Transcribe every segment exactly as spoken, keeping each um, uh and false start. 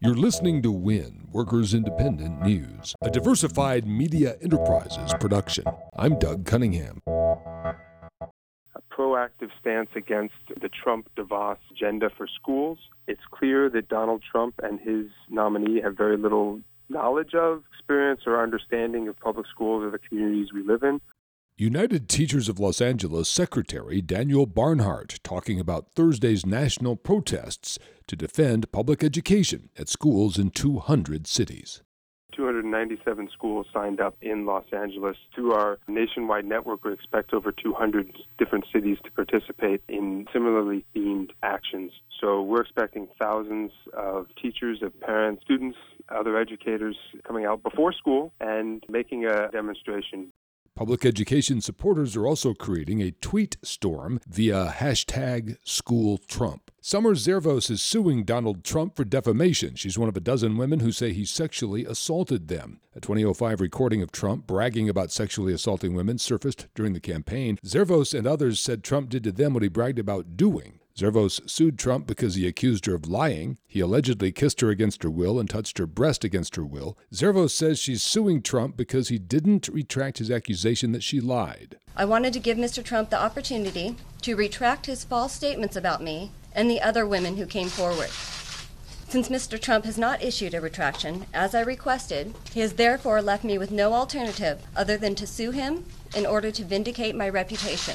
You're listening to WIN, Workers Independent News, a Diversified Media Enterprises production. I'm Doug Cunningham. A proactive stance against the Trump-DeVos agenda for schools. It's clear that Donald Trump and his nominee have very little knowledge of, experience, or understanding of public schools or the communities we live in. United Teachers of Los Angeles Secretary Daniel Barnhart talking about Thursday's national protests to defend public education at schools in two hundred cities. two hundred ninety-seven schools signed up in Los Angeles. Through our nationwide network, we expect over two hundred different cities to participate in similarly themed actions. So we're expecting thousands of teachers, of parents, students, other educators coming out before school and making a demonstration. Public education supporters are also creating a tweet storm via hashtag SchoolTrump. Summer Zervos is suing Donald Trump for defamation. She's one of a dozen women who say he sexually assaulted them. A twenty oh five recording of Trump bragging about sexually assaulting women surfaced during the campaign. Zervos and others said Trump did to them what he bragged about doing. Zervos sued Trump because he accused her of lying. He allegedly kissed her against her will and touched her breast against her will. Zervos says she's suing Trump because he didn't retract his accusation that she lied. I wanted to give Mister Trump the opportunity to retract his false statements about me and the other women who came forward. Since Mister Trump has not issued a retraction, as I requested, he has therefore left me with no alternative other than to sue him in order to vindicate my reputation.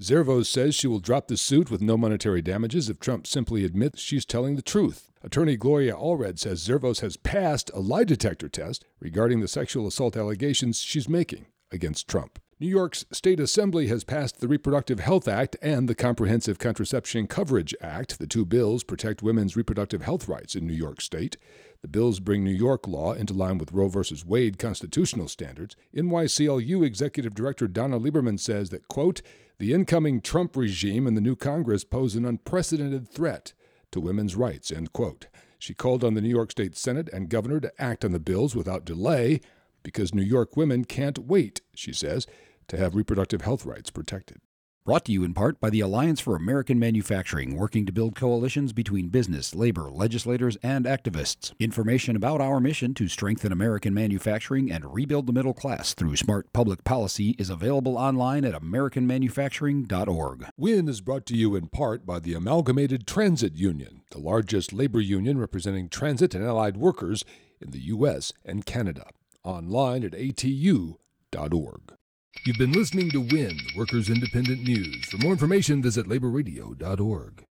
Zervos says she will drop the suit with no monetary damages if Trump simply admits she's telling the truth. Attorney Gloria Allred says Zervos has passed a lie detector test regarding the sexual assault allegations she's making against Trump. New York's State Assembly has passed the Reproductive Health Act and the Comprehensive Contraception Coverage Act. The two bills protect women's reproductive health rights in New York State. The bills bring New York law into line with Roe v. Wade constitutional standards. N Y C L U Executive Director Donna Lieberman says that, quote, the incoming Trump regime and the new Congress pose an unprecedented threat to women's rights, end quote. She called on the New York State Senate and governor to act on the bills without delay because New York women can't wait, she says, to have reproductive health rights protected. Brought to you in part by the Alliance for American Manufacturing, working to build coalitions between business, labor, legislators, and activists. Information about our mission to strengthen American manufacturing and rebuild the middle class through smart public policy is available online at American Manufacturing dot org. WIN is brought to you in part by the Amalgamated Transit Union, the largest labor union representing transit and allied workers in the U S and Canada. Online at A T U dot org. You've been listening to WIN, Workers Independent News. For more information, visit labor radio dot org.